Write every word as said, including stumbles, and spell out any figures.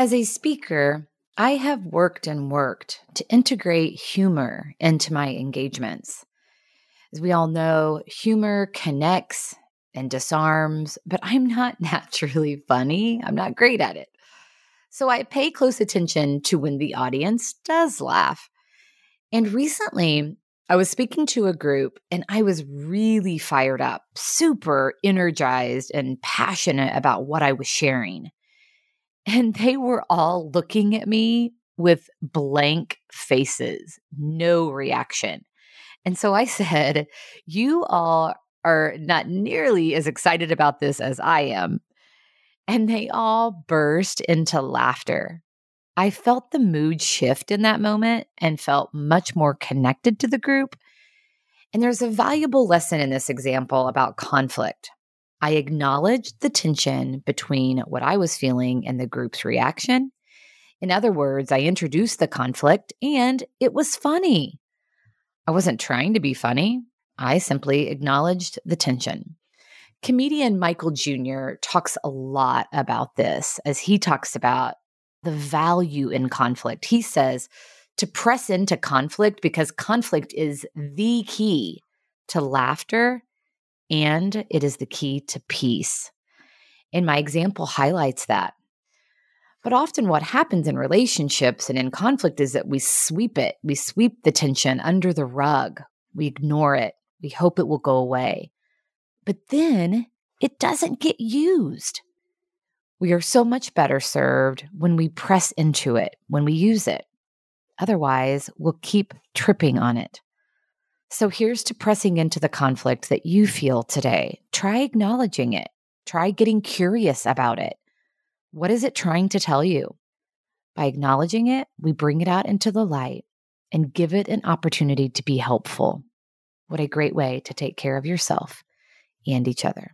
As a speaker, I have worked and worked to integrate humor into my engagements. As we all know, humor connects and disarms, but I'm not naturally funny. I'm not great at it. So I pay close attention to when the audience does laugh. And recently, I was speaking to a group and I was really fired up, super energized and passionate about what I was sharing. And they were all looking at me with blank faces, no reaction. And so I said, "You all are not nearly as excited about this as I am." And they all burst into laughter. I felt the mood shift in that moment and felt much more connected to the group. And there's a valuable lesson in this example about conflict. I acknowledged the tension between what I was feeling and the group's reaction. In other words, I introduced the conflict and it was funny. I wasn't trying to be funny. I simply acknowledged the tension. Comedian Michael Junior talks a lot about this as he talks about the value in conflict. He says to press into conflict because conflict is the key to laughter and it is the key to peace. And my example highlights that. But often what happens in relationships and in conflict is that we sweep it. We sweep the tension under the rug. We ignore it. We hope it will go away. But then it doesn't get used. We are so much better served when we press into it, when we use it. Otherwise, we'll keep tripping on it. So here's to pressing into the conflict that you feel today. Try acknowledging it. Try getting curious about it. What is it trying to tell you? By acknowledging it, we bring it out into the light and give it an opportunity to be helpful. What a great way to take care of yourself and each other.